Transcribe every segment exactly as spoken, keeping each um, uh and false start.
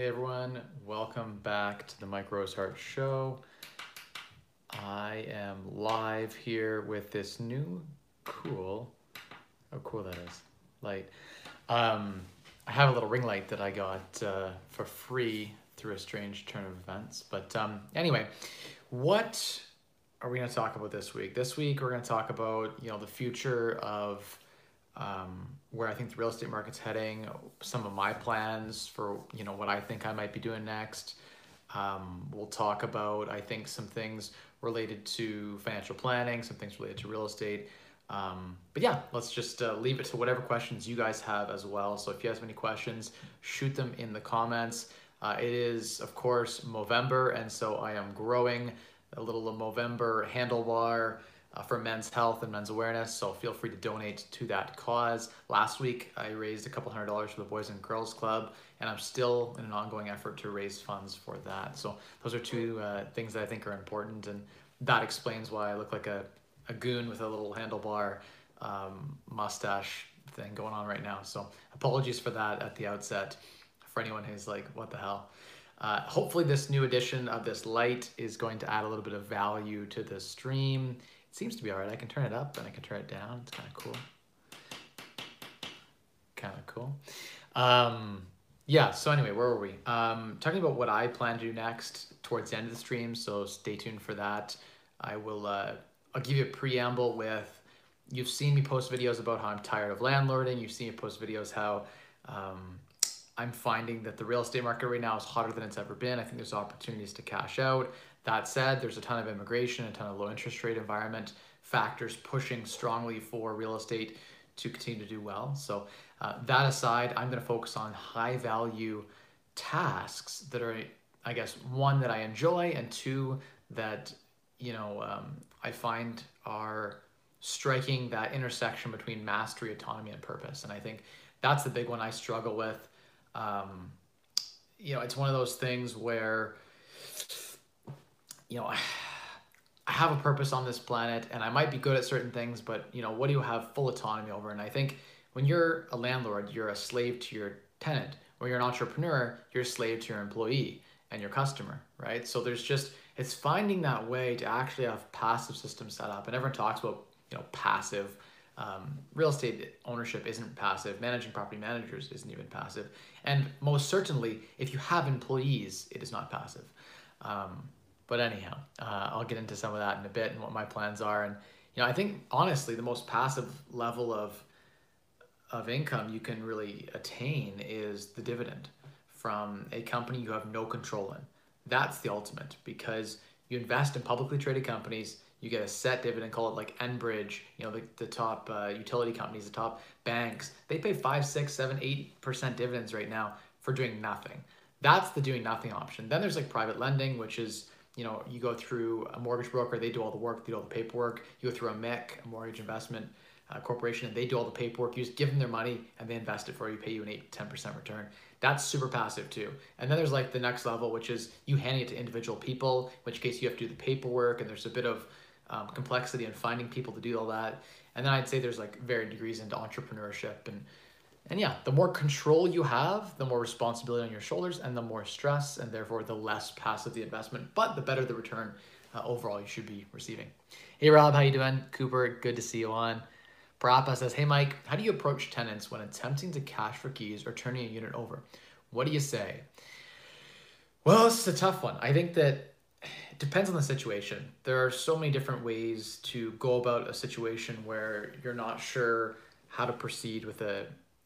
Hey everyone, welcome back to the Mike Rosehart Show. I am live here with this new cool, how cool that is, light. Um, I have a little ring light that I got uh, for free through a strange turn of events. But um, anyway, what are we gonna talk about this week? This week we're gonna talk about, you know, the future of Um, where I think the real estate market's heading, some of my plans for, you know, what I think I might be doing next. Um, we'll talk about, I think, some things related to financial planning, some things related to real estate. Um, but yeah, let's just uh, leave it to whatever questions you guys have as well. So if you have any questions, shoot them in the comments. Uh, it is, of course, Movember, and so I am growing a little Movember handlebar Uh, for men's health and men's awareness, so feel free to donate to that cause. Last week, I raised a couple hundred dollars for the Boys and Girls Club, and I'm still in an ongoing effort to raise funds for that. So those are two uh, things that I think are important, and that explains why I look like a, a goon with a little handlebar um, mustache thing going on right now. So apologies for that at the outset for anyone who's like, what the hell? Uh, hopefully this new edition of this light is going to add a little bit of value to the stream. Seems to be all right. I can turn it up and I can turn it down. It's kind of cool. Kind of cool. Um, yeah, so anyway, where were we? Um, talking about what I plan to do next towards the end of the stream, so stay tuned for that. I will uh, I'll give you a preamble with, you've seen me post videos about how I'm tired of landlording. You've seen me post videos how um, I'm finding that the real estate market right now is hotter than it's ever been. I think there's opportunities to cash out. That said, there's a ton of immigration, a ton of low interest rate environment factors pushing strongly for real estate to continue to do well. So uh, that aside, I'm going to focus on high value tasks that are, I guess, one, that I enjoy, and two, that, you know, um, I find are striking that intersection between mastery, autonomy, and purpose. And I think that's the big one I struggle with. Um, you know, it's one of those things where, you know, I have a purpose on this planet and I might be good at certain things, but, you know, what do you have full autonomy over? And I think when you're a landlord, you're a slave to your tenant. When you're an entrepreneur, you're a slave to your employee and your customer, right? So there's just, it's finding that way to actually have passive systems set up. And everyone talks about, you know, passive. Um, real estate ownership isn't passive. Managing property managers isn't even passive. And most certainly, if you have employees, it is not passive. Um, But anyhow, uh, I'll get into some of that in a bit and what my plans are. And, you know, I think, honestly, the most passive level of of income you can really attain is the dividend from a company you have no control in. That's the ultimate, because you invest in publicly traded companies, you get a set dividend, call it like Enbridge, you know, the, the top uh, utility companies, the top banks, they pay five, six, seven, eight percent dividends right now for doing nothing. That's the doing nothing option. Then there's like private lending, which is, you know, you go through a mortgage broker, they do all the work, they do all the paperwork. You go through a M E C, a mortgage investment uh, corporation, and they do all the paperwork. You just give them their money and they invest it for you, pay you an eight, ten percent return. That's super passive too. And then there's like the next level, which is you handing it to individual people, in which case you have to do the paperwork, and there's a bit of um, complexity in finding people to do all that. And then I'd say there's like varied degrees into entrepreneurship. And, and yeah, the more control you have, the more responsibility on your shoulders and the more stress, and therefore the less passive the investment, but the better the return uh, overall you should be receiving. Hey Rob, how you doing? Cooper, good to see you on. Parappa says, hey Mike, how do you approach tenants when attempting to cash for keys or turning a unit over? What do you say? Well, this is a tough one. I think that it depends on the situation. There are so many different ways to go about a situation where you're not sure how to proceed with a,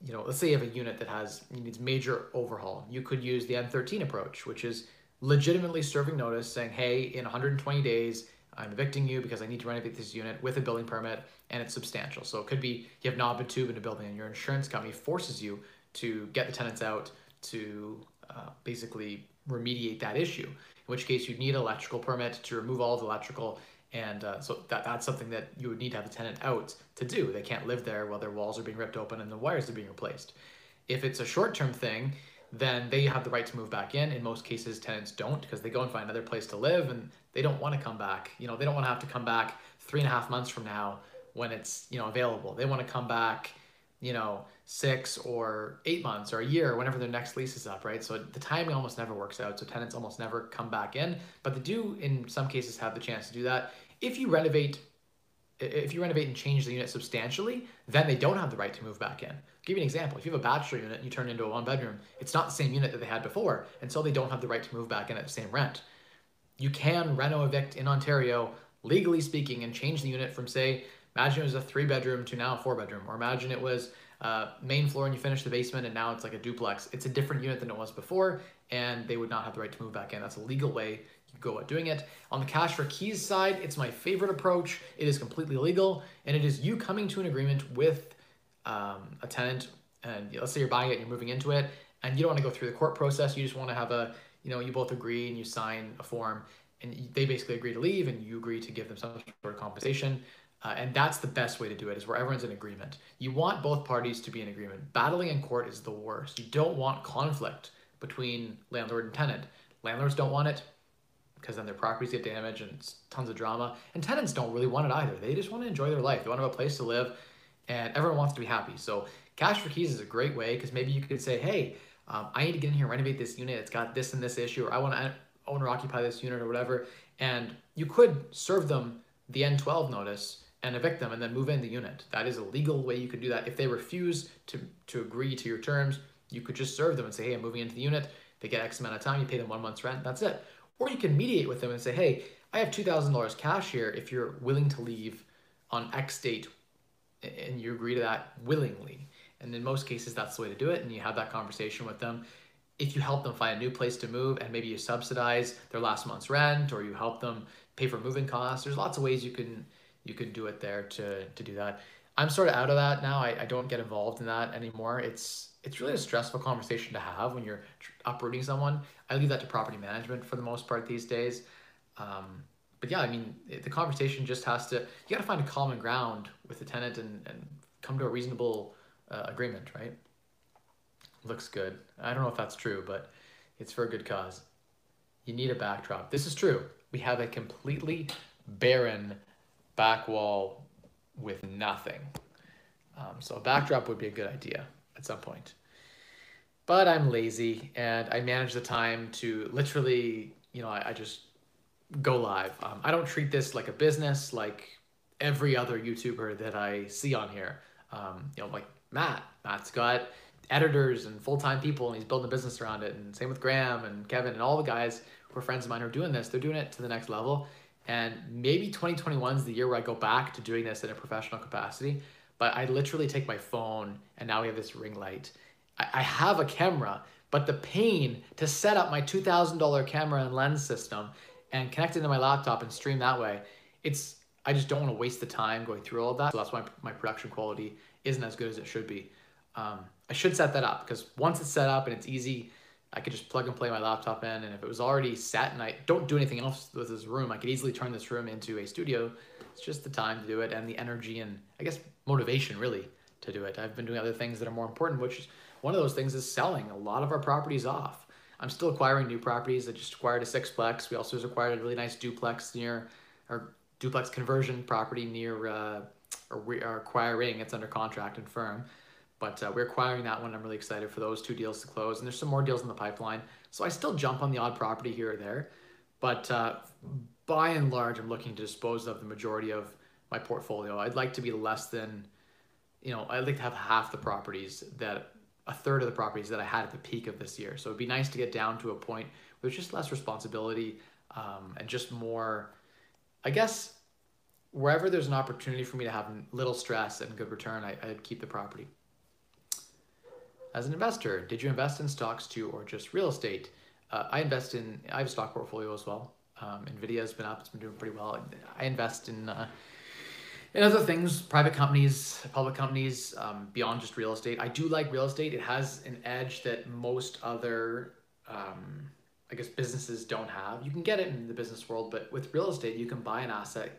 you know, let's say you have a unit that has needs major overhaul. You could use the M thirteen approach, which is legitimately serving notice saying, hey, in one hundred twenty days, I'm evicting you because I need to renovate this unit with a building permit, and it's substantial. So it could be you have knob and tube in a building and your insurance company forces you to get the tenants out to uh, basically remediate that issue, in which case you'd need an electrical permit to remove all of the electrical. And uh, so that, that's something that you would need to have the tenant out to do. They can't live there while their walls are being ripped open and the wires are being replaced. If it's a short-term thing, then they have the right to move back in. In most cases, tenants don't, because they go and find another place to live and they don't want to come back. You know, they don't want to have to come back three and a half months from now when it's, you know, available. They want to come back, you know, six or eight months or a year, whenever their next lease is up, right? So the timing almost never works out. So tenants almost never come back in, but they do in some cases have the chance to do that. If you renovate, if you renovate and change the unit substantially, then they don't have the right to move back in. I'll give you an example. If you have a bachelor unit and you turn it into a one bedroom, it's not the same unit that they had before. And so they don't have the right to move back in at the same rent. You can reno evict in Ontario, legally speaking, and change the unit from, say, imagine it was a three bedroom to now a four bedroom, or imagine it was uh, main floor and you finish the basement and now it's like a duplex. It's a different unit than it was before, and they would not have the right to move back in. That's a legal way you go about doing it. On the cash for keys side, it's my favorite approach. It is completely legal, and it is you coming to an agreement with um, a tenant, and let's say you're buying it and you're moving into it, and you don't want to go through the court process. You just want to have a, you know, you both agree and you sign a form, and they basically agree to leave and you agree to give them some sort of compensation. Uh, and that's the best way to do it, is where everyone's in agreement. You want both parties to be in agreement. Battling in court is the worst. You don't want conflict between landlord and tenant. Landlords don't want it because then their properties get damaged and it's tons of drama. And tenants don't really want it either. They just want to enjoy their life. They want to have a place to live, and everyone wants to be happy. So cash for keys is a great way, because maybe you could say, hey, um, I need to get in here and renovate this unit. It's got this and this issue, or I want to owner occupy this unit or whatever. And you could serve them the N twelve notice and evict them and then move in the unit. That is a legal way you can do that. If they refuse to, to agree to your terms, you could just serve them and say, hey, I'm moving into the unit. They get X amount of time, you pay them one month's rent, that's it. Or you can mediate with them and say, hey, I have two thousand dollars cash here if you're willing to leave on X date, and you agree to that willingly. And in most cases, that's the way to do it, and you have that conversation with them. If you help them find a new place to move, and maybe you subsidize their last month's rent, or you help them pay for moving costs, there's lots of ways you can you can do it there to, to do that. I'm sort of out of that now. I, I don't get involved in that anymore. It's it's really a stressful conversation to have when you're uprooting someone. I leave that to property management for the most part these days. Um, but yeah, I mean, it, the conversation just has to, you gotta find a common ground with the tenant and, and come to a reasonable uh, agreement, right? Looks good. I don't know if that's true, but it's for a good cause. You need a backdrop. This is true. We have a completely barren back wall with nothing. Um, so a backdrop would be a good idea at some point. But I'm lazy and I manage the time to literally, you know, I, I just go live. Um, I don't treat this like a business like every other YouTuber that I see on here. Um, you know, like Matt. Matt's got editors and full-time people, and he's building a business around it. And same with Graham and Kevin and all the guys who are friends of mine who are doing this. They're doing it to the next level. And maybe twenty twenty-one is the year where I go back to doing this in a professional capacity. But I literally take my phone, and now we have this ring light. I, I have a camera, but the pain to set up my two thousand dollar camera and lens system and connect it to my laptop and stream that way, it's I just don't want to waste the time going through all of that. So that's why my production quality isn't as good as it should be. Um, I should set that up, because once it's set up and it's easy, I could just plug and play my laptop in, and if it was already set and I don't do anything else with this room, I could easily turn this room into a studio. It's just the time to do it and the energy and, I guess, motivation really to do it. I've been doing other things that are more important, which is one of those things is selling a lot of our properties off. I'm still acquiring new properties. I just acquired a sixplex. We also just acquired a really nice duplex near, or duplex conversion property near, uh, or we are acquiring, it's under contract and firm. But uh, we're acquiring that one. I'm really excited for those two deals to close. And there's some more deals in the pipeline. So I still jump on the odd property here or there. But uh, by and large, I'm looking to dispose of the majority of my portfolio. I'd like to be less than, you know, I'd like to have half the properties that, a third of the properties that I had at the peak of this year. So it'd be nice to get down to a point where there's just less responsibility um, and just more, I guess, wherever there's an opportunity for me to have little stress and good return, I, I'd keep the property. As an investor, did you invest in stocks too, or just real estate? Uh, I invest in, I have a stock portfolio as well. Um, NVIDIA has been up, it's been doing pretty well. I invest in, uh, in other things, private companies, public companies, um, beyond just real estate. I do like real estate. It has an edge that most other, um, I guess, businesses don't have. You can get it in the business world, but with real estate, you can buy an asset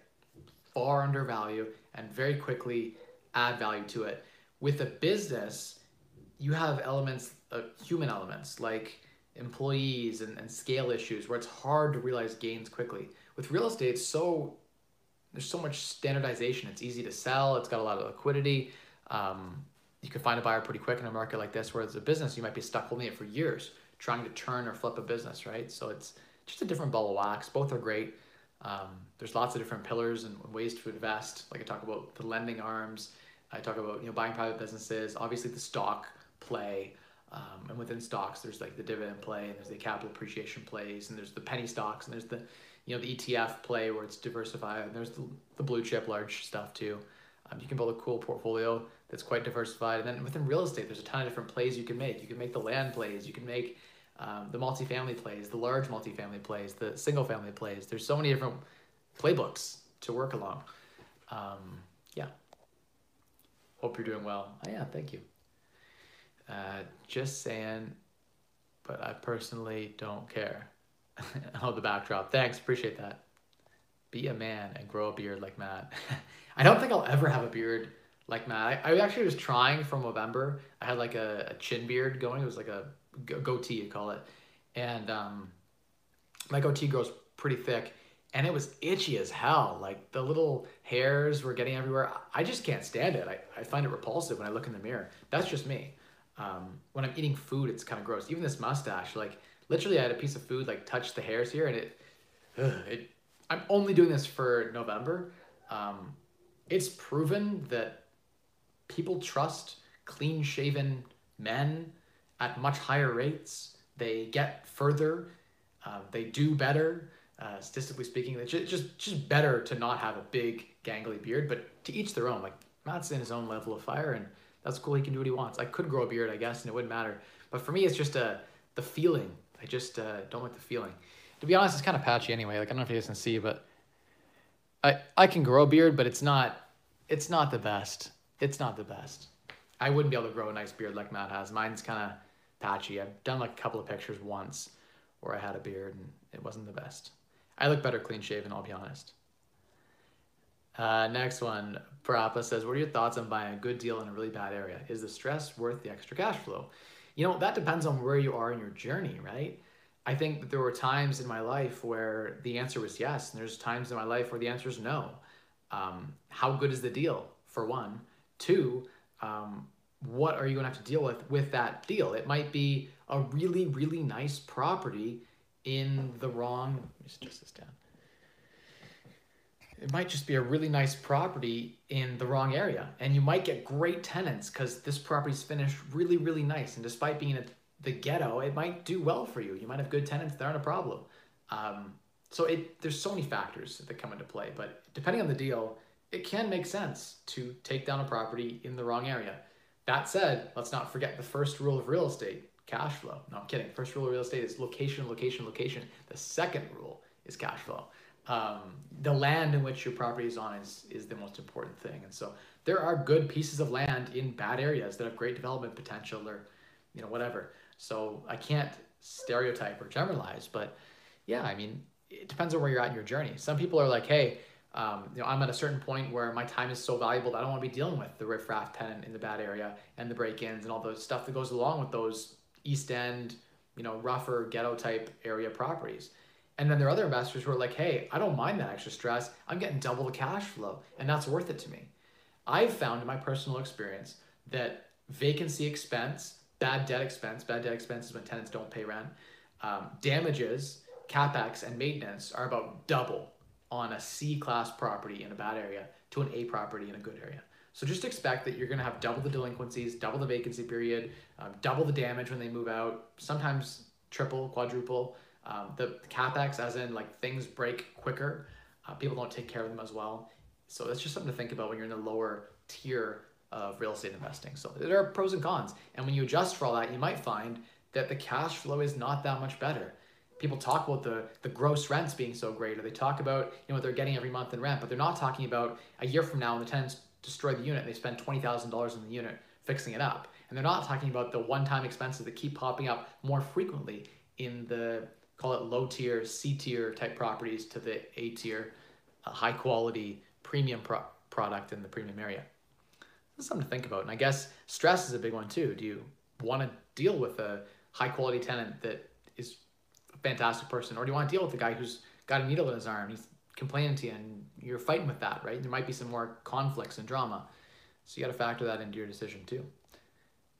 far under value and very quickly add value to it. With a business, you have elements, uh, human elements, like employees and, and scale issues where it's hard to realize gains quickly. With real estate, it's so, there's so much standardization. It's easy to sell. It's got a lot of liquidity. Um, you can find a buyer pretty quick in a market like this, where as a business, you might be stuck holding it for years, trying to turn or flip a business, right? So it's just a different ball of wax. Both are great. Um, there's lots of different pillars and ways to invest. Like I talk about the lending arms, I talk about, you know, buying private businesses, obviously the stock play, um, and within stocks, there's like the dividend play, and there's the capital appreciation plays, and there's the penny stocks, and there's the, you know, the E T F play where it's diversified, and there's the, the blue chip large stuff too. Um, you can build a cool portfolio that's quite diversified. And then within real estate, there's a ton of different plays you can make. You can make the land plays, you can make um, the multifamily plays, the large multifamily plays, the single family plays. There's so many different playbooks to work along. Um, yeah. Hope you're doing well. Oh, yeah, thank you. Uh, just saying, but I personally don't care. Oh, the backdrop. Thanks, appreciate that. Be a man and grow a beard like Matt. I don't think I'll ever have a beard like Matt. I, I actually was trying from November. I had like a, a chin beard going. It was like a go goatee, you call it. And um, my goatee grows pretty thick. And it was itchy as hell. Like the little hairs were getting everywhere. I just can't stand it. I, I find it repulsive when I look in the mirror. That's just me. Um, when I'm eating food, it's kind of gross. Even this mustache, like literally I had a piece of food, like touch the hairs here, and it, ugh, it I'm only doing this for November. Um, it's proven that people trust clean shaven men at much higher rates. They get further, um, they do better. Uh, statistically speaking, it's just, just just better to not have a big gangly beard, but to each their own. Like Matt's in his own level of fire, and that's cool. He can do what he wants. I could grow a beard, I guess, and it wouldn't matter. But for me, it's just uh, the feeling. I just uh, don't like the feeling. To be honest, it's kind of patchy anyway. Like I don't know if you guys can see, but I I can grow a beard, but it's not it's not the best. It's not the best. I wouldn't be able to grow a nice beard like Matt has. Mine's kind of patchy. I've done like a couple of pictures once where I had a beard, and it wasn't the best. I look better clean shaven, I'll be honest. Uh, next one, Parappa says, what are your thoughts on buying a good deal in a really bad area? Is the stress worth the extra cash flow? You know, that depends on where you are in your journey, right? I think that there were times in my life where the answer was yes, and there's times in my life where the answer is no. Um, how good is the deal, for one? Two, um, what are you gonna have to deal with with that deal? It might be a really, really nice property in the wrong, let me adjust this down. It might just be a really nice property in the wrong area. And you might get great tenants because this property's finished really, really nice. And despite being in a, the ghetto, it might do well for you. You might have good tenants, they aren't a problem. Um, so it there's so many factors that come into play, but depending on the deal, it can make sense to take down a property in the wrong area. That said, let's not forget the first rule of real estate. Cash flow. No, I'm kidding. First rule of real estate is location, location, location. The second rule is cash flow. Um, the land in which your property is on is, is the most important thing. And so there are good pieces of land in bad areas that have great development potential or, you know, whatever. So I can't stereotype or generalize, but yeah, I mean, it depends on where you're at in your journey. Some people are like, hey, um, you know, I'm at a certain point where my time is so valuable that I don't want to be dealing with the riffraff tenant in the bad area and the break-ins and all the stuff that goes along with those East End, you know, rougher ghetto type area properties. And then there are other investors who are like, hey, I don't mind that extra stress. I'm getting double the cash flow and that's worth it to me. I've found in my personal experience that vacancy expense, bad debt expense, bad debt expense is when tenants don't pay rent, um, damages, CapEx and maintenance are about double on a C-class property in a bad area to an A property in a good area. So just expect that you're gonna have double the delinquencies, double the vacancy period, um, double the damage when they move out, sometimes triple, quadruple. Um, the, the CapEx, as in like things break quicker, uh, people don't take care of them as well. So that's just something to think about when you're in the lower tier of real estate investing. So there are pros and cons. And when you adjust for all that, you might find that the cash flow is not that much better. People talk about the, the gross rents being so great, or they talk about, you know, what they're getting every month in rent, but they're not talking about a year from now when the tenants destroy the unit, they spend twenty thousand dollars in the unit fixing it up. And they're not talking about the one-time expenses that keep popping up more frequently in the, call it low-tier, C-tier type properties to the A-tier, uh, high-quality premium pro product in the premium area. This is something to think about. And I guess stress is a big one too. Do you want to deal with a high-quality tenant that is a fantastic person? Or do you want to deal with the guy who's got a needle in his arm? He's complaining to you and you're fighting with that, right? There might be some more conflicts and drama. So you got to factor that into your decision too.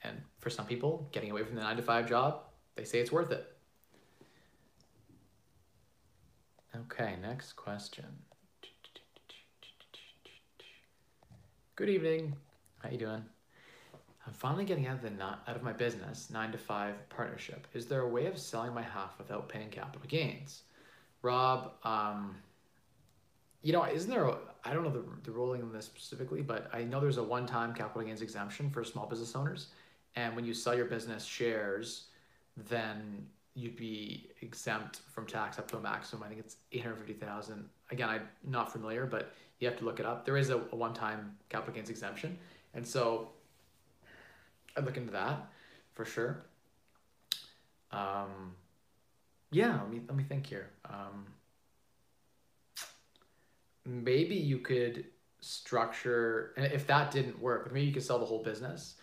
And for some people, getting away from the nine to five job, they say it's worth it. Okay, next question. Good evening, how you doing? I'm finally getting out of the not out of my business nine to five partnership. Is there a way of selling my half without paying capital gains? Rob, um, you know, isn't there a, I don't know the, the ruling on this specifically, but I know there's a one-time capital gains exemption for small business owners. And when you sell your business shares, then you'd be exempt from tax up to a maximum. I think it's eight hundred fifty thousand. Again, I'm not familiar, but you have to look it up. There is a, a one-time capital gains exemption. And so I'd look into that for sure. Um, yeah, let me, let me think here. Um, maybe you could structure, and if that didn't work, maybe you could sell the whole business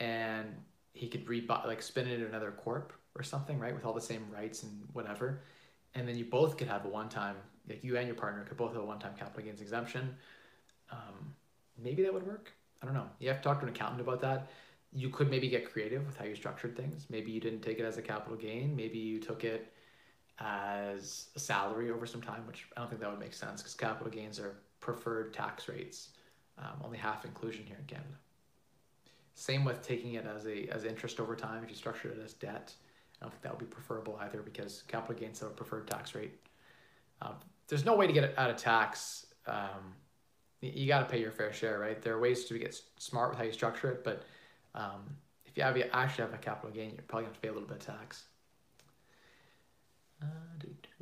and he could rebuy, like spin it into another corp or something, right? With all the same rights and whatever. And then you both could have a one-time, like you and your partner could both have a one-time capital gains exemption. Um, maybe that would work. I don't know. You have to talk to an accountant about that. You could maybe get creative with how you structured things. Maybe you didn't take it as a capital gain. Maybe you took it as a salary over some time, which I don't think that would make sense because capital gains are preferred tax rates, um, only half inclusion here in Canada. Same with taking it as a as interest over time. If you structured it as debt, I don't think that would be preferable either because capital gains have a preferred tax rate. Um, there's no way to get it out of tax. Um, you got to pay your fair share, right? There are ways to get smart with how you structure it, but Um, if you, have, you actually have a capital gain, you're probably going to have to pay a little bit of tax. Uh,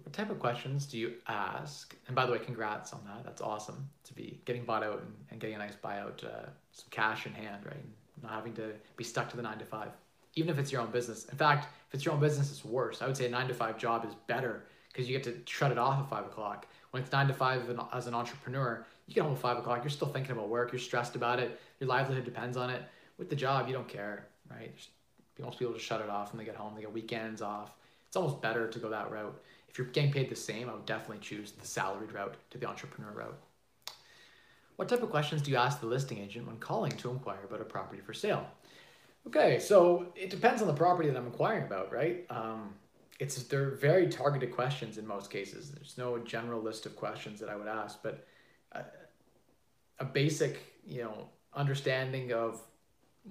what type of questions do you ask? And by the way, congrats on that. That's awesome to be getting bought out and, and getting a nice buyout, uh, some cash in hand, right? And not having to be stuck to the nine to five, even if it's your own business. In fact, if it's your own business, it's worse. I would say a nine to five job is better because you get to shut it off at five o'clock. When it's nine to five as an entrepreneur, you get home at five o'clock. You're still thinking about work. You're stressed about it. Your livelihood depends on it. With the job, you don't care, right? Most people just shut it off when they get home. They get weekends off. It's almost better to go that route. If you're getting paid the same, I would definitely choose the salaried route to the entrepreneur route. What type of questions do you ask the listing agent when calling to inquire about a property for sale? Okay, so it depends on the property that I'm inquiring about, right? Um, it's they're very targeted questions in most cases. There's no general list of questions that I would ask, but a, a basic, you know, understanding of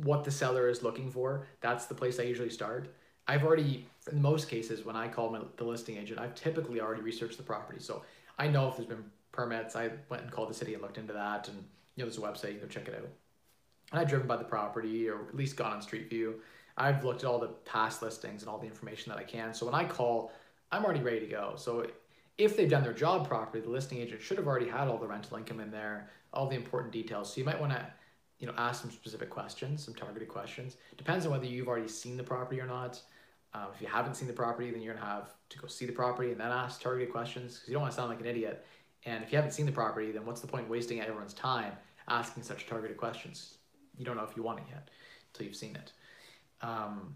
what the seller is looking for, that's the place I usually start. I've already, in most cases, when I call my, the listing agent, I've typically already researched the property. So I know if there's been permits, I went and called the city and looked into that. And you know, there's a website, you can go check it out. And I've driven by the property or at least gone on Street View. I've looked at all the past listings and all the information that I can. So when I call, I'm already ready to go. So if they've done their job properly, the listing agent should have already had all the rental income in there, all the important details. So you might want to you know, ask some specific questions, some targeted questions. Depends on whether you've already seen the property or not. Um, if you haven't seen the property, then you're gonna have to go see the property and then ask targeted questions because you don't wanna sound like an idiot. And if you haven't seen the property, then what's the point wasting everyone's time asking such targeted questions? You don't know if you want it yet until you've seen it. Um,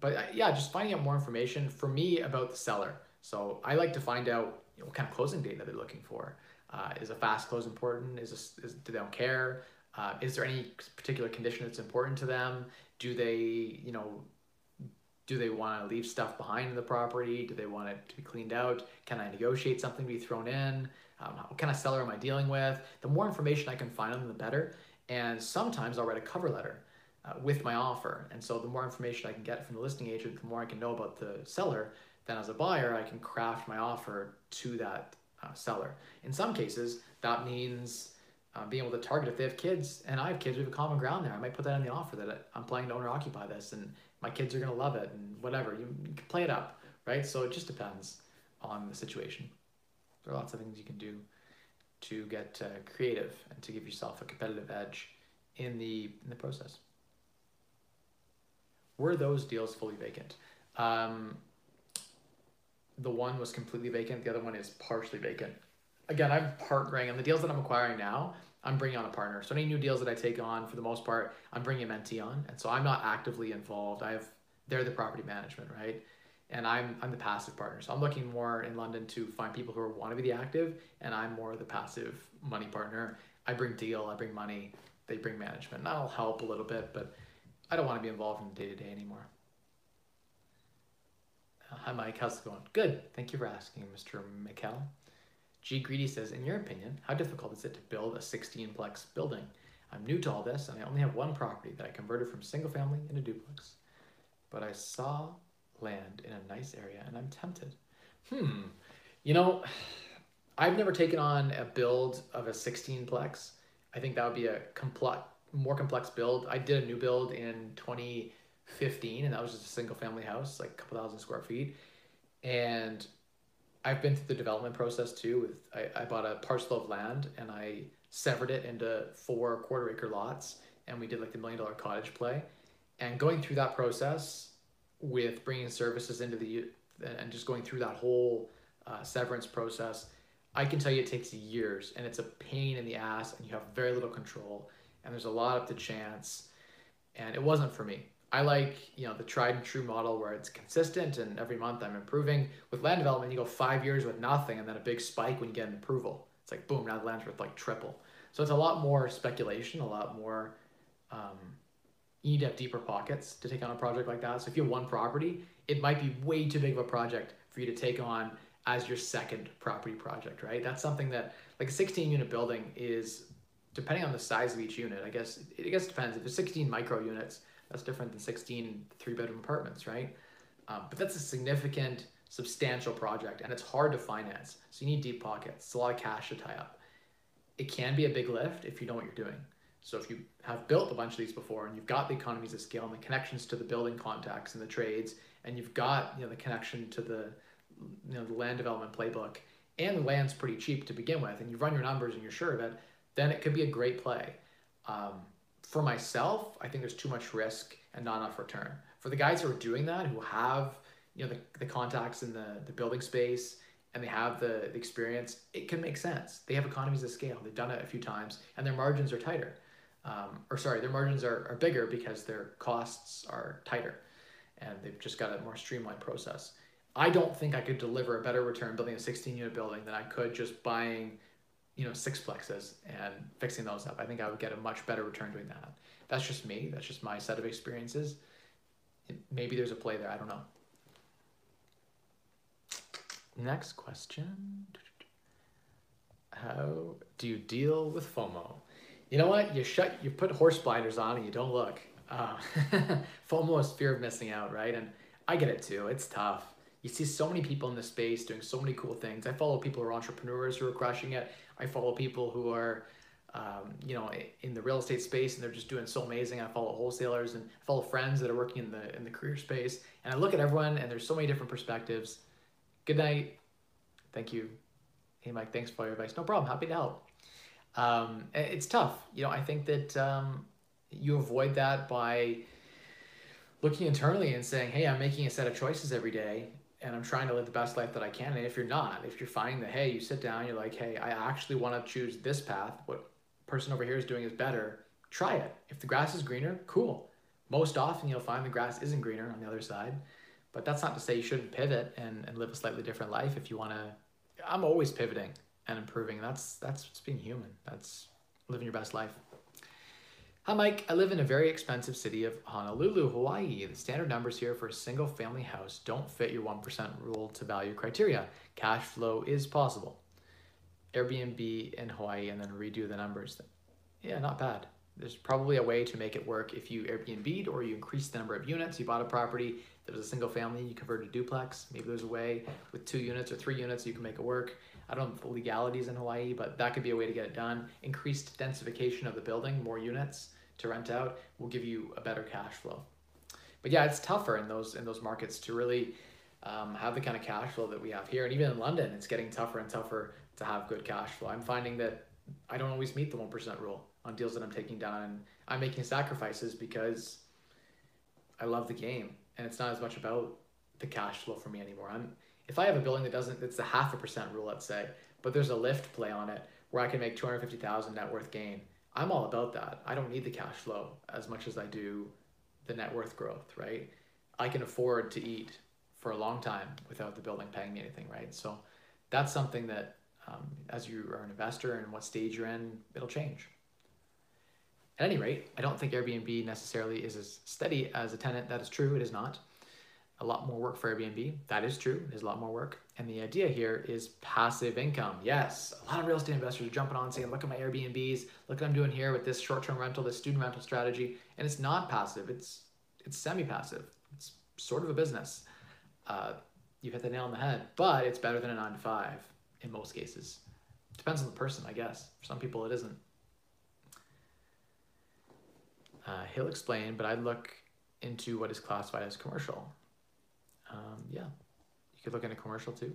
but uh, yeah, just finding out more information for me about the seller. So I like to find out you know, what kind of closing date that they're looking for. Uh, is a fast close important? Is, this, is do they don't care? Uh, is there any particular condition that's important to them? Do they, you know, do they want to leave stuff behind in the property? Do they want it to be cleaned out? Can I negotiate something to be thrown in? Um, what kind of seller am I dealing with? The more information I can find on them, the better. And sometimes I'll write a cover letter uh, with my offer. And so the more information I can get from the listing agent, the more I can know about the seller. Then as a buyer, I can craft my offer to that uh, seller. In some cases, that means Um, being able to target if they have kids, and I have kids, we have a common ground there. I might put that in the offer that I'm planning to owner-occupy this, and my kids are going to love it, and whatever. You, you can play it up, right? So it just depends on the situation. There are lots of things you can do to get uh, creative and to give yourself a competitive edge in the, in the process. Were those deals fully vacant? Um, the one was completely vacant. The other one is partially vacant. Again, I'm partnering on the deals that I'm acquiring now. I'm bringing on a partner. So any new deals that I take on, for the most part, I'm bringing a mentee on, and so I'm not actively involved. I have they're the property management, right? And I'm I'm the passive partner. So I'm looking more in London to find people who want to be the active, and I'm more the passive money partner. I bring deal, I bring money, they bring management. And I'll help a little bit, but I don't want to be involved in the day-to-day anymore. Uh, hi, Mike. How's it going? Good. Thank you for asking, Mister McCall. G. Greedy says, in your opinion, how difficult is it to build a sixteen-plex building? I'm new to all this, and I only have one property that I converted from single-family into duplex. But I saw land in a nice area, and I'm tempted. Hmm. You know, I've never taken on a build of a sixteen-plex. I think that would be a compl- more complex build. I did a new build in twenty fifteen, and that was just a single-family house, like a couple thousand square feet. And I've been through the development process too. With I, I bought a parcel of land, and I severed it into four quarter-acre lots, and we did like the million-dollar cottage play. And going through that process with bringing services into the and just going through that whole uh, severance process, I can tell you it takes years, and it's a pain in the ass, and you have very little control, and there's a lot up to chance, and it wasn't for me. I like, you know, the tried and true model where it's consistent and every month I'm improving. With land development, you go five years with nothing and then a big spike when you get an approval. It's like, boom, now the land's worth like triple. So it's a lot more speculation, a lot more, um, you need to have deeper pockets to take on a project like that. So if you have one property, it might be way too big of a project for you to take on as your second property project, right? That's something that, like a sixteen unit building is, depending on the size of each unit, I guess, I guess it depends. If it's sixteen micro units, that's different than sixteen three-bedroom apartments, right? Um, but that's a significant, substantial project, and it's hard to finance. So you need deep pockets. It's a lot of cash to tie up. It can be a big lift if you know what you're doing. So if you have built a bunch of these before and you've got the economies of scale and the connections to the building contacts and the trades, and you've got, you know, the connection to the, you know, the land development playbook, and the land's pretty cheap to begin with, and you run your numbers and you're sure of it, then it could be a great play. Um, For myself, I think there's too much risk and not enough return. For the guys who are doing that, who have, you know, the, the contacts in the, the building space, and they have the, the experience, it can make sense. They have economies of scale. They've done it a few times, and their margins are tighter. Um, or sorry, their margins are, are bigger because their costs are tighter, and they've just got a more streamlined process. I don't think I could deliver a better return building a sixteen unit building than I could just buying, you know, six plexes and fixing those up. I think I would get a much better return doing that. That's just me. That's just my set of experiences. Maybe there's a play there. I don't know. Next question. How do you deal with FOMO? You know what? You shut, you put horse blinders on and you don't look. Uh, FOMO is fear of missing out, right? And I get it too. It's tough. You see so many people in this space doing so many cool things. I follow people who are entrepreneurs who are crushing it. I follow people who are, um, you know, in the real estate space, and they're just doing so amazing. I follow wholesalers, and I follow friends that are working in the in the career space. And I look at everyone, and there's so many different perspectives. Good night. Thank you. Hey, Mike, thanks for your advice. No problem. Happy to help. Um, it's tough. You know, I think that um, you avoid that by looking internally and saying, hey, I'm making a set of choices every day, and I'm trying to live the best life that I can. And if you're not, if you're finding that, hey, you sit down, you're like, hey, I actually want to choose this path. What person over here is doing is better. Try it. If the grass is greener, cool. Most often you'll find the grass isn't greener on the other side, but that's not to say you shouldn't pivot and, and live a slightly different life if you want to. I'm always pivoting and improving. That's, that's just being human. That's living your best life. Hi, Mike. I live in a very expensive city of Honolulu, Hawaii. The standard numbers here for a single family house don't fit your one percent rule to value criteria. Cash flow is possible. Airbnb in Hawaii and then redo the numbers. Yeah, not bad. There's probably a way to make it work if you Airbnb'd or you increase the number of units. You bought a property that was a single family, you converted to duplex. Maybe there's a way with two units or three units you can make it work. I don't know the legalities in Hawaii, but that could be a way to get it done. Increased densification of the building, more units to rent out, will give you a better cash flow. But yeah, it's tougher in those in those markets to really um, have the kind of cash flow that we have here. And even in London, it's getting tougher and tougher to have good cash flow. I'm finding that I don't always meet the one percent rule on deals that I'm taking down. And I'm making sacrifices because I love the game, and it's not as much about the cash flow for me anymore. I'm If I have a building that doesn't, it's a half a percent rule, let's say, but there's a lift play on it where I can make two hundred fifty thousand dollars net worth gain, I'm all about that. I don't need the cash flow as much as I do the net worth growth, right? I can afford to eat for a long time without the building paying me anything, right? So that's something that um, as you are an investor and what stage you're in, it'll change. At any rate, I don't think Airbnb necessarily is as steady as a tenant. That is true, it is not. A lot more work for Airbnb, that is true, there's a lot more work. And the idea here is passive income. Yes, a lot of real estate investors are jumping on saying, look at my Airbnbs, look what I'm doing here with this short-term rental, this student rental strategy. And it's not passive, it's it's semi-passive. It's sort of a business. Uh, you hit the nail on the head, but it's better than a nine to five in most cases. Depends on the person, I guess. For some people it isn't. Uh, he'll explain, but I'd look into what is classified as commercial. Um, yeah, you could look into commercial too,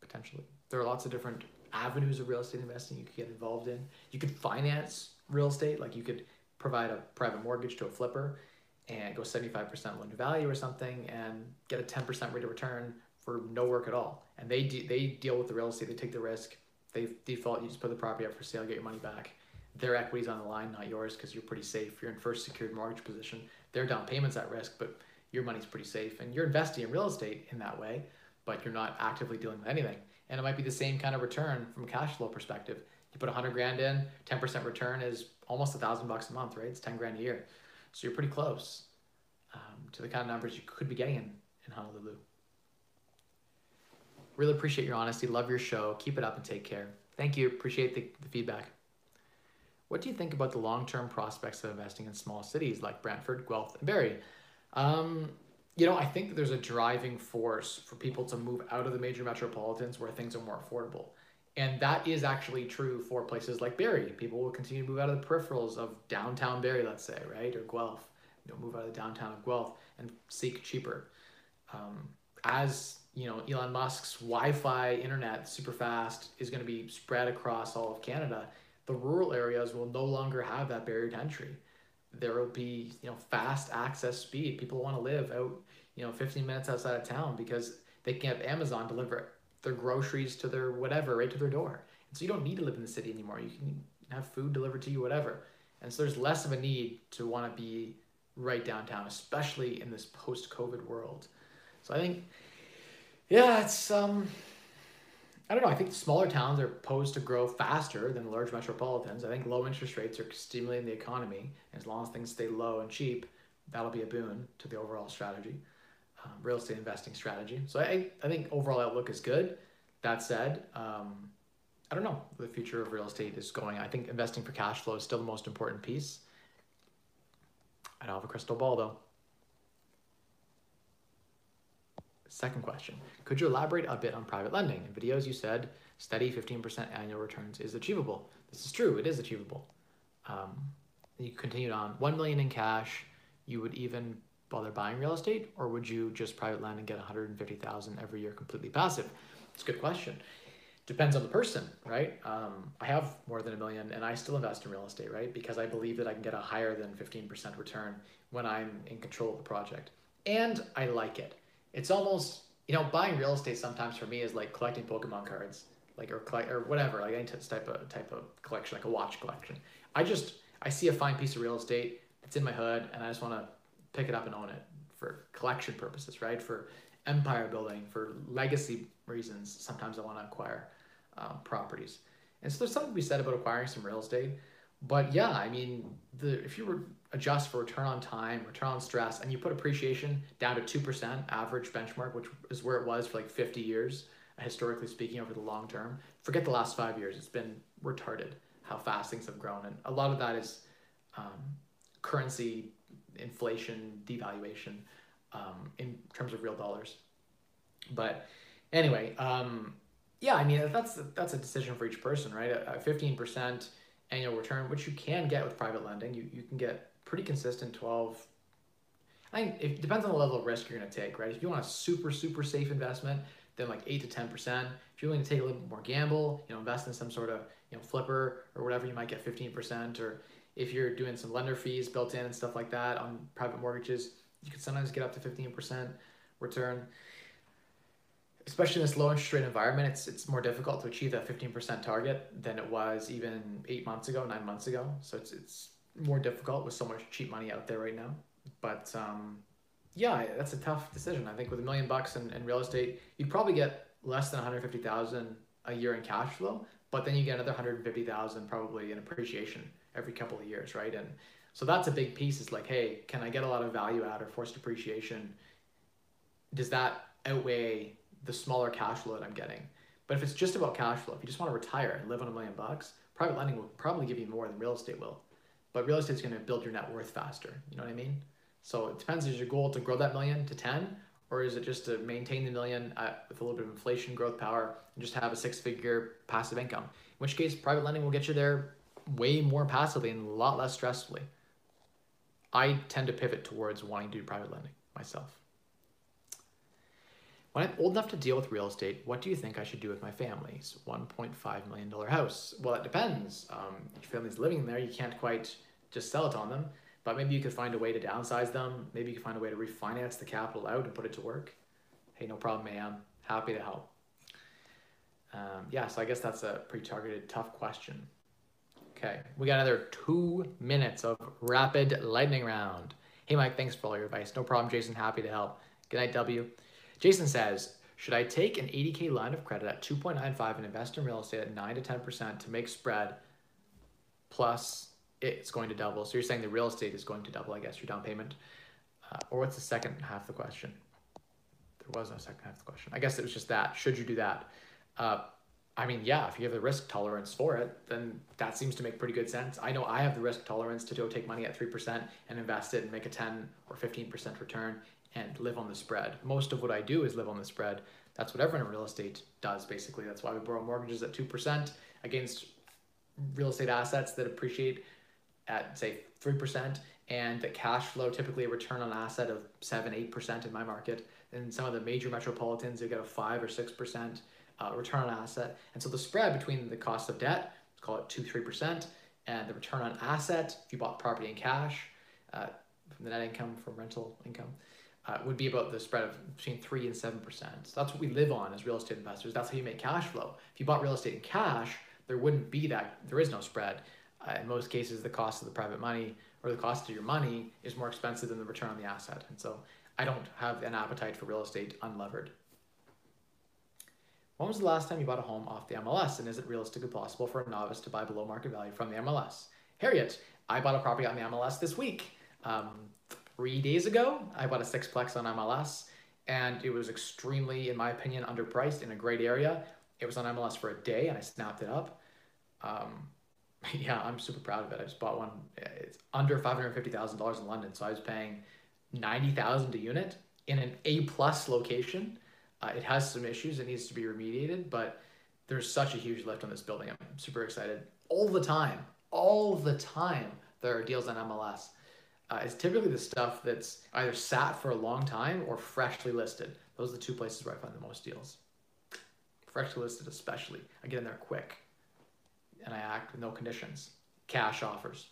potentially. There are lots of different avenues of real estate investing you could get involved in. You could finance real estate, like you could provide a private mortgage to a flipper and go seventy-five percent loan to value or something and get a ten percent rate of return for no work at all. And they, de they deal with the real estate, they take the risk, they default, you just put the property up for sale, get your money back. Their equity's on the line, not yours, because you're pretty safe. You're in first secured mortgage position. Their down payment's at risk, but your money's pretty safe. And you're investing in real estate in that way, but you're not actively dealing with anything. And it might be the same kind of return from a cash flow perspective. You put a hundred grand in, ten percent return is almost a thousand bucks a month, right? It's ten grand a year. So you're pretty close um, to the kind of numbers you could be getting in, in Honolulu. Really appreciate your honesty. Love your show. Keep it up and take care. Thank you. Appreciate the, the feedback. What do you think about the long-term prospects of investing in small cities like Brantford, Guelph, and Barrie? Um, you know, I think that there's a driving force for people to move out of the major metropolitans where things are more affordable. And that is actually true for places like Barrie. People will continue to move out of the peripherals of downtown Barrie, let's say, right? Or Guelph. You know, move out of the downtown of Guelph and seek cheaper. Um, as, you know, Elon Musk's Wi-Fi internet, super fast, is going to be spread across all of Canada, the rural areas will no longer have that barrier to entry. There will be, you know, fast access speed. People want to live out, you know, fifteen minutes outside of town because they can have Amazon deliver their groceries to their whatever right to their door. And so you don't need to live in the city anymore. You can have food delivered to you, whatever. And so there's less of a need to want to be right downtown, especially in this post-COVID world. So I think, yeah, it's... um. I don't know, I think smaller towns are posed to grow faster than large metropolitans. I think low interest rates are stimulating the economy. As long as things stay low and cheap, that'll be a boon to the overall strategy, um, real estate investing strategy. So I, I think overall outlook is good. That said, um, I don't know where the future of real estate is going. I think investing for cash flow is still the most important piece. I don't have a crystal ball though. Second question, could you elaborate a bit on private lending? In videos you said steady fifteen percent annual returns is achievable. This is true, it is achievable. Um, you continued on, one million in cash, you would even bother buying real estate, or would you just private lend and get one hundred fifty thousand every year completely passive? It's a good question. Depends on the person, right? Um, I have more than a million and I still invest in real estate, right? Because I believe that I can get a higher than fifteen percent return when I'm in control of the project. And I like it. It's almost, you know, buying real estate sometimes for me is like collecting Pokemon cards, like, or collect, or whatever, like any type of type of collection, like a watch collection. I just, I see a fine piece of real estate that's in my hood and I just want to pick it up and own it for collection purposes, right? For empire building, for legacy reasons. Sometimes I want to acquire um, properties. And so there's something to be said about acquiring some real estate, but yeah, I mean, the, if you were, adjust for return on time, return on stress, and you put appreciation down to two percent average benchmark, which is where it was for like fifty years, historically speaking, over the long term. Forget the last five years, it's been retarded how fast things have grown. And a lot of that is um, currency, inflation, devaluation um, in terms of real dollars. But anyway, um, yeah, I mean, that's, that's a decision for each person, right? At fifteen percent annual return, which you can get with private lending, you, you can get pretty consistent twelve. I think it depends on the level of risk you're going to take, right? If you want a super, super safe investment, then like eight to ten percent. If you're willing to take a little bit more gamble, you know, invest in some sort of, you know, flipper or whatever, you might get fifteen percent. Or if you're doing some lender fees built in and stuff like that on private mortgages, you can sometimes get up to fifteen percent return. Especially in this low interest rate environment, it's, it's more difficult to achieve that fifteen percent target than it was even eight months ago, nine months ago. So it's, it's, more difficult with so much cheap money out there right now. But um, yeah, that's a tough decision. I think with a million bucks in, in real estate, you'd probably get less than one hundred fifty thousand a year in cash flow, but then you get another one hundred fifty thousand probably in appreciation every couple of years, right? And So that's a big piece. It's like, hey, can I get a lot of value out or forced depreciation? Does that outweigh the smaller cash flow that I'm getting? But if it's just about cash flow, if you just want to retire and live on a million bucks, private lending will probably give you more than real estate will. But real estate's going to build your net worth faster. You know what I mean? So it depends. Is your goal to grow that million to ten? Or is it just to maintain the million at, with a little bit of inflation, growth power, and just have a six-figure passive income? In which case, private lending will get you there way more passively and a lot less stressfully. I tend to pivot towards wanting to do private lending myself. When I'm old enough to deal with real estate, what do you think I should do with my family's one point five million dollar house? Well, it depends. Um, if your family's living there, you can't quite just sell it on them, but maybe you could find a way to downsize them. Maybe you could find a way to refinance the capital out and put it to work. Hey, no problem, ma'am. Happy to help. Um, yeah, so I guess that's a pretty targeted, tough question. Okay, we got another two minutes of rapid lightning round. Hey, Mike, thanks for all your advice. No problem, Jason. Happy to help. Good night, W. Jason says, should I take an eighty K line of credit at two point nine five and invest in real estate at nine to ten percent to make spread, plus it's going to double? So you're saying the real estate is going to double, I guess, your down payment. Uh, or what's the second half of the question? There was no second half of the question. I guess it was just that. Should you do that? Uh, I mean, yeah, if you have the risk tolerance for it, then that seems to make pretty good sense. I know I have the risk tolerance to go take money at three percent and invest it and make a ten or fifteen percent return and live on the spread. Most of what I do is live on the spread. That's what everyone in real estate does, basically. That's why we borrow mortgages at two percent against real estate assets that appreciate at, say, three percent, and the cash flow, typically a return on asset of seven, eight percent in my market. In some of the major metropolitans, you get a five or six percent uh, return on asset. And so the spread between the cost of debt, let's call it two, three percent, and the return on asset, if you bought property in cash, uh, from the net income, from rental income, Uh, would be about the spread of between three and seven percent. So that's what we live on as real estate investors. That's how you make cash flow. If you bought real estate in cash, there wouldn't be that. There is no spread. Uh, in most cases, the cost of the private money or the cost of your money is more expensive than the return on the asset. And so I don't have an appetite for real estate unlevered. When was the last time you bought a home off the M L S? And is it realistically possible for a novice to buy below market value from the M L S? Harriet, I bought a property on the M L S this week. Um, Three days ago, I bought a sixplex on M L S, and it was extremely, in my opinion, underpriced in a great area. It was on M L S for a day, and I snapped it up. Um, yeah, I'm super proud of it. I just bought one. It's under five hundred fifty thousand dollars in London, so I was paying ninety thousand dollars a unit in an A-plus location. Uh, it has some issues. It needs to be remediated, but there's such a huge lift on this building. I'm super excited. All the time, all the time, there are deals on M L S. Uh, it's typically the stuff that's either sat for a long time or freshly listed. Those are the two places where I find the most deals. Freshly listed especially. I get in there quick, and I act with no conditions. Cash offers.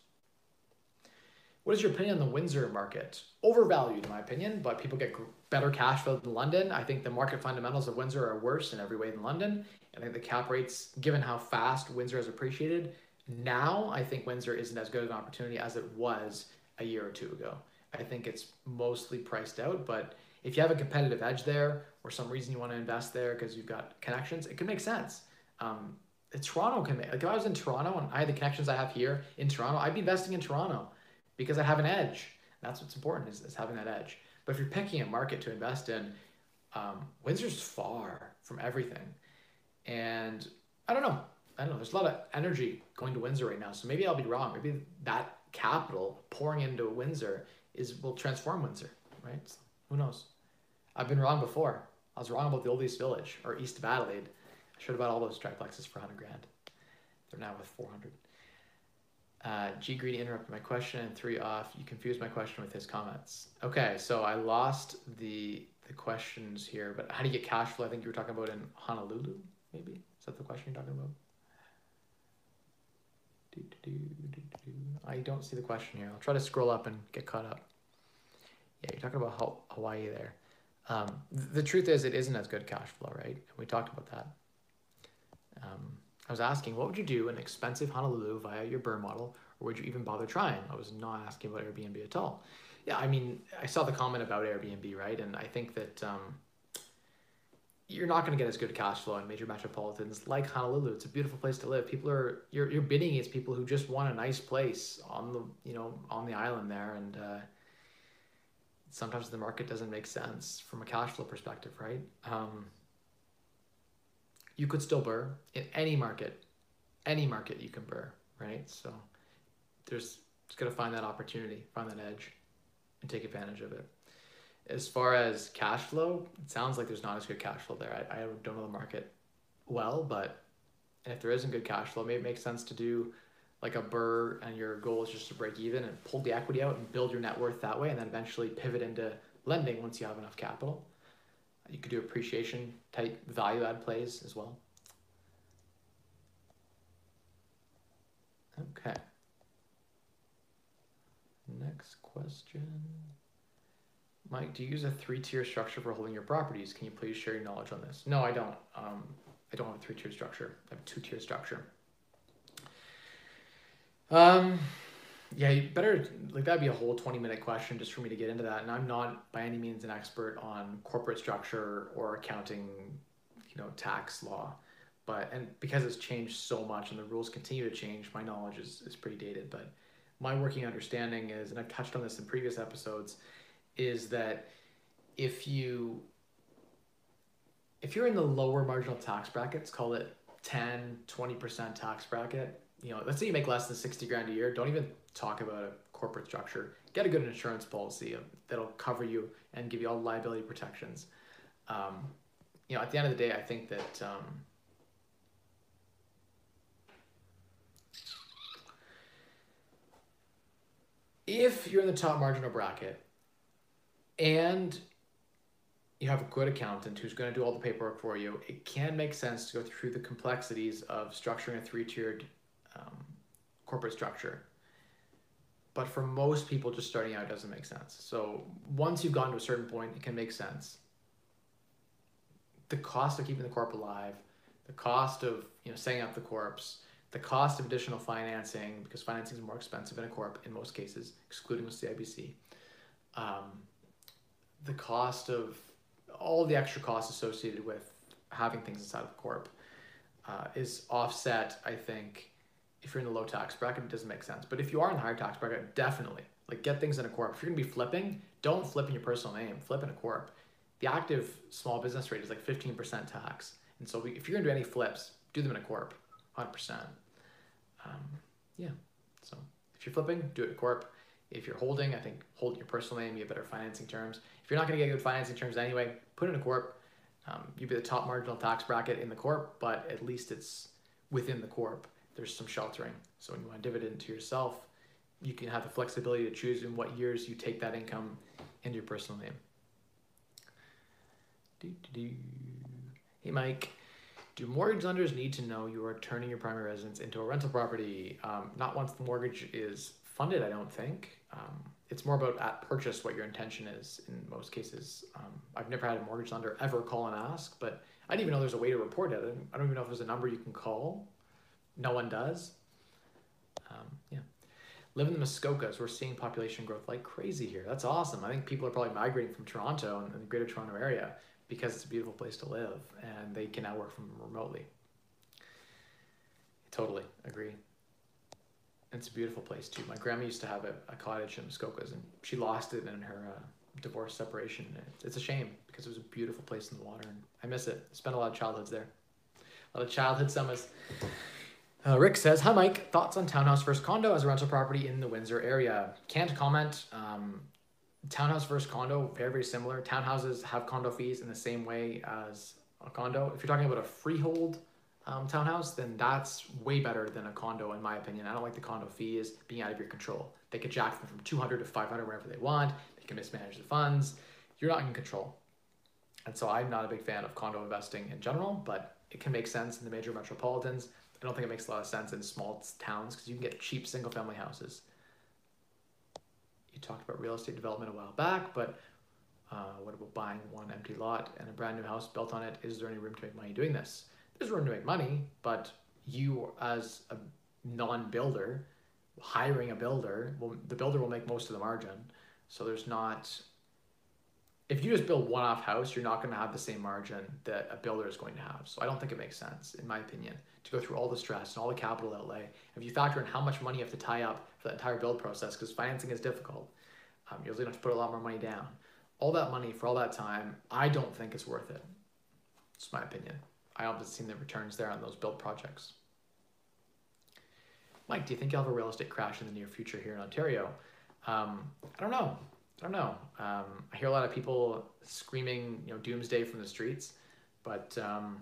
What is your opinion on the Windsor market? Overvalued, in my opinion, but people get better cash flow than London. I think the market fundamentals of Windsor are worse in every way than London. I think the cap rates, given how fast Windsor has appreciated, now I think Windsor isn't as good of an opportunity as it was a year or two ago. I think it's mostly priced out, but if you have a competitive edge there or some reason you want to invest there because you've got connections, it can make sense. Um, Toronto can make, like if I was in Toronto and I had the connections I have here in Toronto, I'd be investing in Toronto because I have an edge. And that's what's important is, is having that edge. But if you're picking a market to invest in, um, Windsor's far from everything. And I don't know, I don't know, there's a lot of energy going to Windsor right now. So maybe I'll be wrong, maybe that capital pouring into Windsor is will transform Windsor, right? So who knows? I've been wrong before. I was wrong about the Old East Village or East of Adelaide. I should have bought all those triplexes for one hundred grand. They're now worth four hundred. Uh, G Greedy interrupted my question and three off. You confused my question with his comments. Okay, so I lost the the questions here, but how do you get cash flow? I think you were talking about in Honolulu, maybe? Is that the question you're talking about? Do, do, do, do, do. I don't see the question here. I'll try to scroll up and get caught up. Yeah, you're talking about Hawaii there. Um, the truth is it isn't as good cash flow, right? We talked about that. Um, I was asking, what would you do in expensive Honolulu via your B R R R model, or would you even bother trying? I was not asking about Airbnb at all. Yeah, I mean, I saw the comment about Airbnb, right? And I think that um, you're not going to get as good cash flow in major metropolitans like Honolulu. It's a beautiful place to live. People are, you're, you're bidding against people who just want a nice place on the, you know, on the island there. And uh, sometimes the market doesn't make sense from a cash flow perspective, right? Um, you could still B R R R in any market, any market you can B R R R, right? So there's, just got to find that opportunity, find that edge and take advantage of it. As far as cash flow, it sounds like there's not as good cash flow there. I, I don't know the market well, but if there isn't good cash flow, maybe it makes sense to do like a B R R R and your goal is just to break even and pull the equity out and build your net worth that way, and then eventually pivot into lending once you have enough capital. You could do appreciation type value add plays as well. Okay. Next question. Mike, do you use a three-tier structure for holding your properties? Can you please share your knowledge on this? No, I don't. Um, I don't have a three-tier structure. I have a two-tier structure. Um, yeah, you better, like, that'd be a whole twenty-minute question just for me to get into that. And I'm not by any means an expert on corporate structure or accounting, you know, tax law. But, and because it's changed so much and the rules continue to change, my knowledge is, is pretty dated. But my working understanding is, and I've touched on this in previous episodes, is that if you if you're in the lower marginal tax brackets, call it ten, twenty percent tax bracket, you know, let's say you make less than sixty grand a year, don't even talk about a corporate structure. Get a good insurance policy that'll cover you and give you all liability protections. Um, you know, at the end of the day, I think that um, if you're in the top marginal bracket, and you have a good accountant who's going to do all the paperwork for you, it can make sense to go through the complexities of structuring a three-tiered um, corporate structure. But for most people just starting out, it doesn't make sense. So once you've gotten to a certain point, it can make sense. The cost of keeping the corp alive, the cost of, you know, setting up the corps, the cost of additional financing, because financing is more expensive in a corp in most cases, excluding with C I B C. Um, the cost of all the extra costs associated with having things inside of the corp uh, is offset, I think, if you're in the low tax bracket, it doesn't make sense. But if you are in the higher tax bracket, definitely, like, get things in a corp. If you're gonna be flipping, don't flip in your personal name, flip in a corp. The active small business rate is like fifteen percent tax. And so if you're gonna do any flips, do them in a corp, one hundred percent. Um, yeah, so if you're flipping, do it in a corp. If you're holding, I think hold your personal name, you have better financing terms. If you're not gonna get good financing terms anyway, put in a corp. Um, you'd be the top marginal tax bracket in the corp, but at least it's within the corp. There's some sheltering. So when you want to dividend to yourself, you can have the flexibility to choose in what years you take that income into your personal name. Do, do, do. Hey, Mike. Do mortgage lenders need to know you are turning your primary residence into a rental property? Um, not once the mortgage is funded, I don't think. Um, it's more about at purchase what your intention is in most cases. Um, I've never had a mortgage lender ever call and ask, but I didn't even know there's a way to report it. I don't even know if there's a number you can call. No one does. Um, yeah. Live in the Muskokas. We're seeing population growth like crazy here. That's awesome. I think people are probably migrating from Toronto and the greater Toronto area because it's a beautiful place to live and they can now work from remotely. Totally agree. It's a beautiful place too. My grandma used to have a, a cottage in Muskokas and she lost it in her uh, divorce separation. It's a shame because it was a beautiful place in the water and I miss it. Spent a lot of childhoods there. A lot of childhood summers. Uh, Rick says, hi Mike, thoughts on townhouse versus condo as a rental property in the Windsor area? Can't comment. Um, townhouse versus condo, very, very similar. Townhouses have condo fees in the same way as a condo. If you're talking about a freehold Um, townhouse, then that's way better than a condo in my opinion. I don't like the condo fees being out of your control. They could jack them from two hundred to five hundred wherever they want. They can mismanage the funds. You're not in control. And so I'm not a big fan of condo investing in general, but it can make sense in the major metropolitans. I don't think it makes a lot of sense in small towns because you can get cheap single family houses. You talked about real estate development a while back, but uh, what about buying one empty lot and a brand new house built on it? Is there any room to make money doing this? There's room to make money, but you as a non-builder, hiring a builder, well, the builder will make most of the margin. So there's not, if you just build one-off house, you're not going to have the same margin that a builder is going to have. So I don't think it makes sense, in my opinion, to go through all the stress and all the capital outlay. If you factor in how much money you have to tie up for the entire build process, because financing is difficult, um, you're going to have to put a lot more money down. All that money for all that time, I don't think it's worth it. It's my opinion. I haven't seen the returns there on those build projects. Mike, do you think you'll have a real estate crash in the near future here in Ontario? Um, I don't know. I don't know. Um, I hear a lot of people screaming, you know, doomsday from the streets, but um,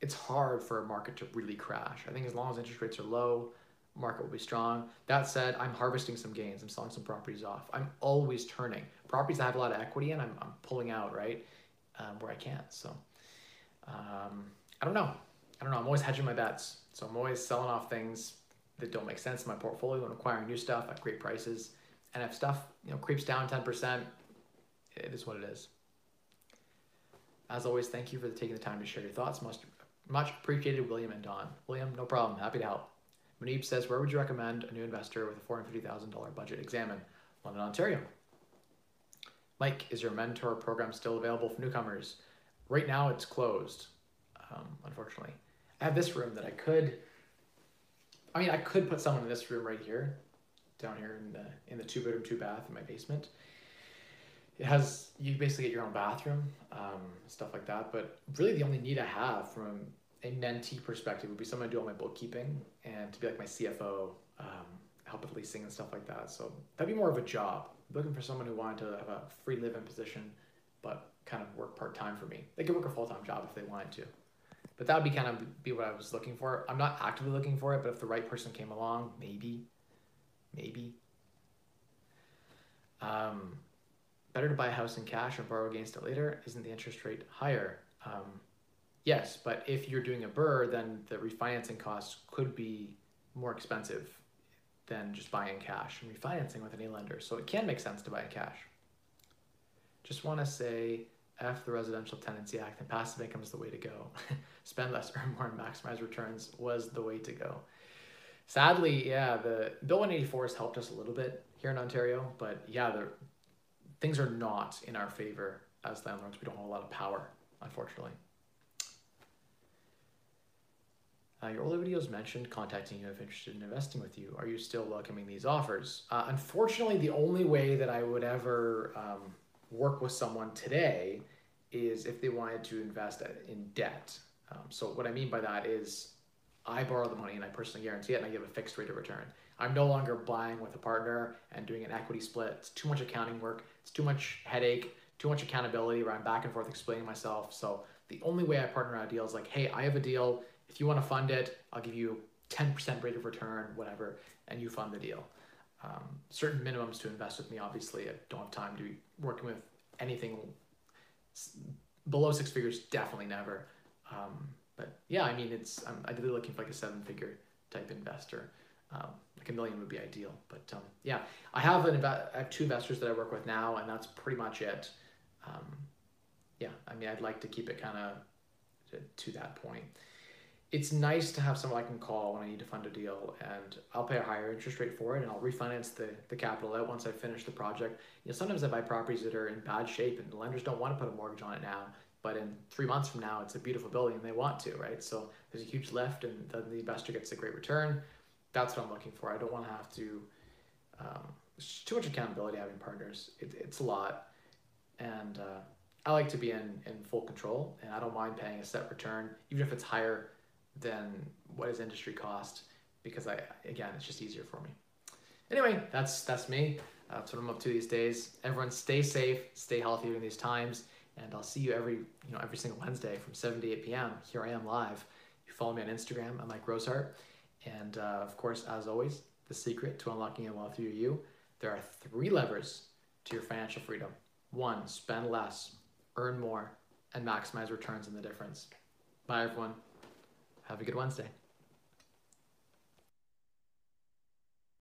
it's hard for a market to really crash. I think as long as interest rates are low, market will be strong. That said, I'm harvesting some gains. I'm selling some properties off. I'm always turning. Properties that have a lot of equity in, I'm, I'm pulling out, right, um, where I can. So um, I don't know. I don't know. I'm always hedging my bets. So I'm always selling off things that don't make sense in my portfolio and acquiring new stuff at great prices. And if stuff, you know, creeps down ten percent, it is what it is. As always, thank you for taking the time to share your thoughts. Most, much appreciated, William and Don. William, no problem. Happy to help. Muneeb says, where would you recommend a new investor with a four hundred fifty thousand dollar budget examine London, Ontario? Mike, is your mentor program still available for newcomers? Right now, it's closed, um, unfortunately. I have this room that I could... I mean, I could put someone in this room right here. Down here in the in the two bedroom two bath in my basement, it has you basically get your own bathroom, um, stuff like that. But really, the only need I have from a mentee perspective would be someone to do all my bookkeeping and to be like my C F O, um, help with leasing and stuff like that. So that'd be more of a job. I'm looking for someone who wanted to have a free live-in position, but kind of work part time for me. They could work a full time job if they wanted to, but that would be kind of be what I was looking for. I'm not actively looking for it, but if the right person came along, maybe. Maybe. Um, better to buy a house in cash or borrow against it later. Isn't the interest rate higher? Um, yes, but if you're doing a B R R R, then the refinancing costs could be more expensive than just buying cash and refinancing with any lender. So it can make sense to buy in cash. Just want to say, F the Residential Tenancy Act and passive income is the way to go. Spend less, earn more, and maximize returns was the way to go. Sadly, yeah, the Bill one eighty-four has helped us a little bit here in Ontario, but yeah, the, things are not in our favor as landlords. We don't have a lot of power, unfortunately. Uh, your older videos mentioned contacting you if interested in investing with you. Are you still welcoming these offers? Uh, unfortunately, the only way that I would ever um, work with someone today is if they wanted to invest in debt. Um, so what I mean by that is, I borrow the money and I personally guarantee it and I give a fixed rate of return. I'm no longer buying with a partner and doing an equity split. It's too much accounting work. It's too much headache, too much accountability where I'm back and forth explaining myself. So the only way I partner on a deal is like, hey, I have a deal. If you want to fund it, I'll give you ten percent rate of return, whatever, and you fund the deal. Um, certain minimums to invest with me, obviously. I don't have time to be working with anything below six figures, definitely never. Um, But yeah, I mean, it's I'm ideally looking for like a seven-figure type investor. Um, like a million would be ideal. But um, yeah, I have an I have two investors that I work with now, and that's pretty much it. Um, yeah, I mean, I'd like to keep it kind of to, to that point. It's nice to have someone I can call when I need to fund a deal, and I'll pay a higher interest rate for it, and I'll refinance the, the capital out once I finish the project. You know, sometimes I buy properties that are in bad shape, and the lenders don't want to put a mortgage on it now. But in three months from now, it's a beautiful building and they want to, right? So there's a huge lift and then the investor gets a great return. That's what I'm looking for. I don't want to have to, um, it's too much accountability having partners. It, it's a lot. And uh, I like to be in, in full control, and I don't mind paying a set return, even if it's higher than what is industry cost, because I, again, it's just easier for me. Anyway, that's, that's me. Uh, that's what I'm up to these days. Everyone stay safe, stay healthy during these times. And I'll see you every, you know, every single Wednesday from seven to eight P M Here I am live. You follow me on Instagram. I'm Mike Rosehart. And uh, of course, as always, the secret to unlocking your wealth through you. There are three levers to your financial freedom. One, spend less, earn more, and maximize returns in the difference. Bye, everyone. Have a good Wednesday.